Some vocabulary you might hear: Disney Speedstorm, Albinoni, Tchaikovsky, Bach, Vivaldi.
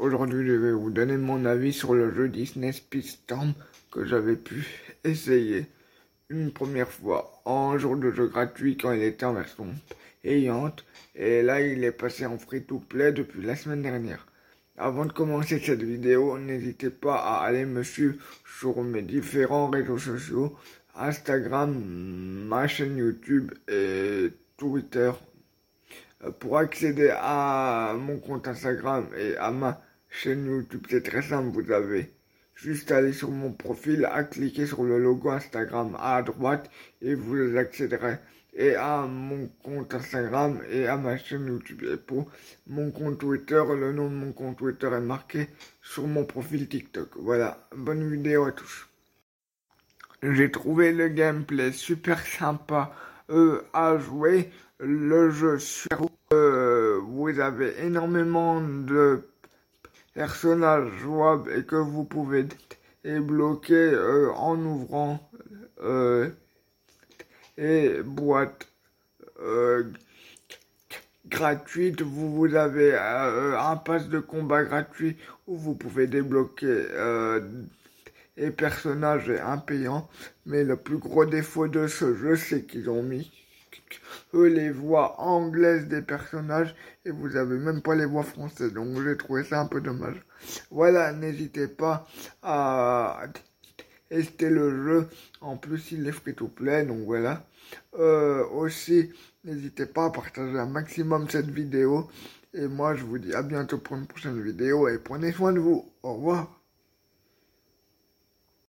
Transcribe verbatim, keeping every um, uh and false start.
Aujourd'hui, je vais vous donner mon avis sur le jeu Disney Speedstorm que j'avais pu essayer une première fois en jour de jeu gratuit quand il était en version payante, et là il est passé en free to play depuis la semaine dernière. Avant de commencer cette vidéo, n'hésitez pas à aller me suivre sur mes différents réseaux sociaux, Instagram, ma chaîne YouTube et Twitter. Pour accéder à mon compte Instagram et à ma chaîne YouTube, c'est très simple, vous avez juste à aller sur mon profil, à cliquer sur le logo Instagram à droite et vous accéderez et à mon compte Instagram et à ma chaîne YouTube. Et pour mon compte Twitter, le nom de mon compte Twitter est marqué sur mon profil TikTok. Voilà, bonne vidéo à tous. J'ai trouvé le gameplay super sympa euh, à jouer. Le jeu super beau. Euh, vous avez énormément de personnages jouables et que vous pouvez débloquer euh, en ouvrant euh, et boîtes euh, gratuites. Vous, vous avez euh, un pass de combat gratuit où vous pouvez débloquer euh, des personnages impayants. Mais le plus gros défaut de ce jeu, c'est qu'ils ont mis eux les voix anglaises des personnages et vous avez même pas les voix françaises, donc j'ai trouvé ça un peu dommage. Voilà, n'hésitez pas à tester le jeu, en plus il est free to play, donc voilà. Euh, aussi n'hésitez pas à partager un maximum cette vidéo et moi je vous dis à bientôt pour une prochaine vidéo et prenez soin de vous, au revoir.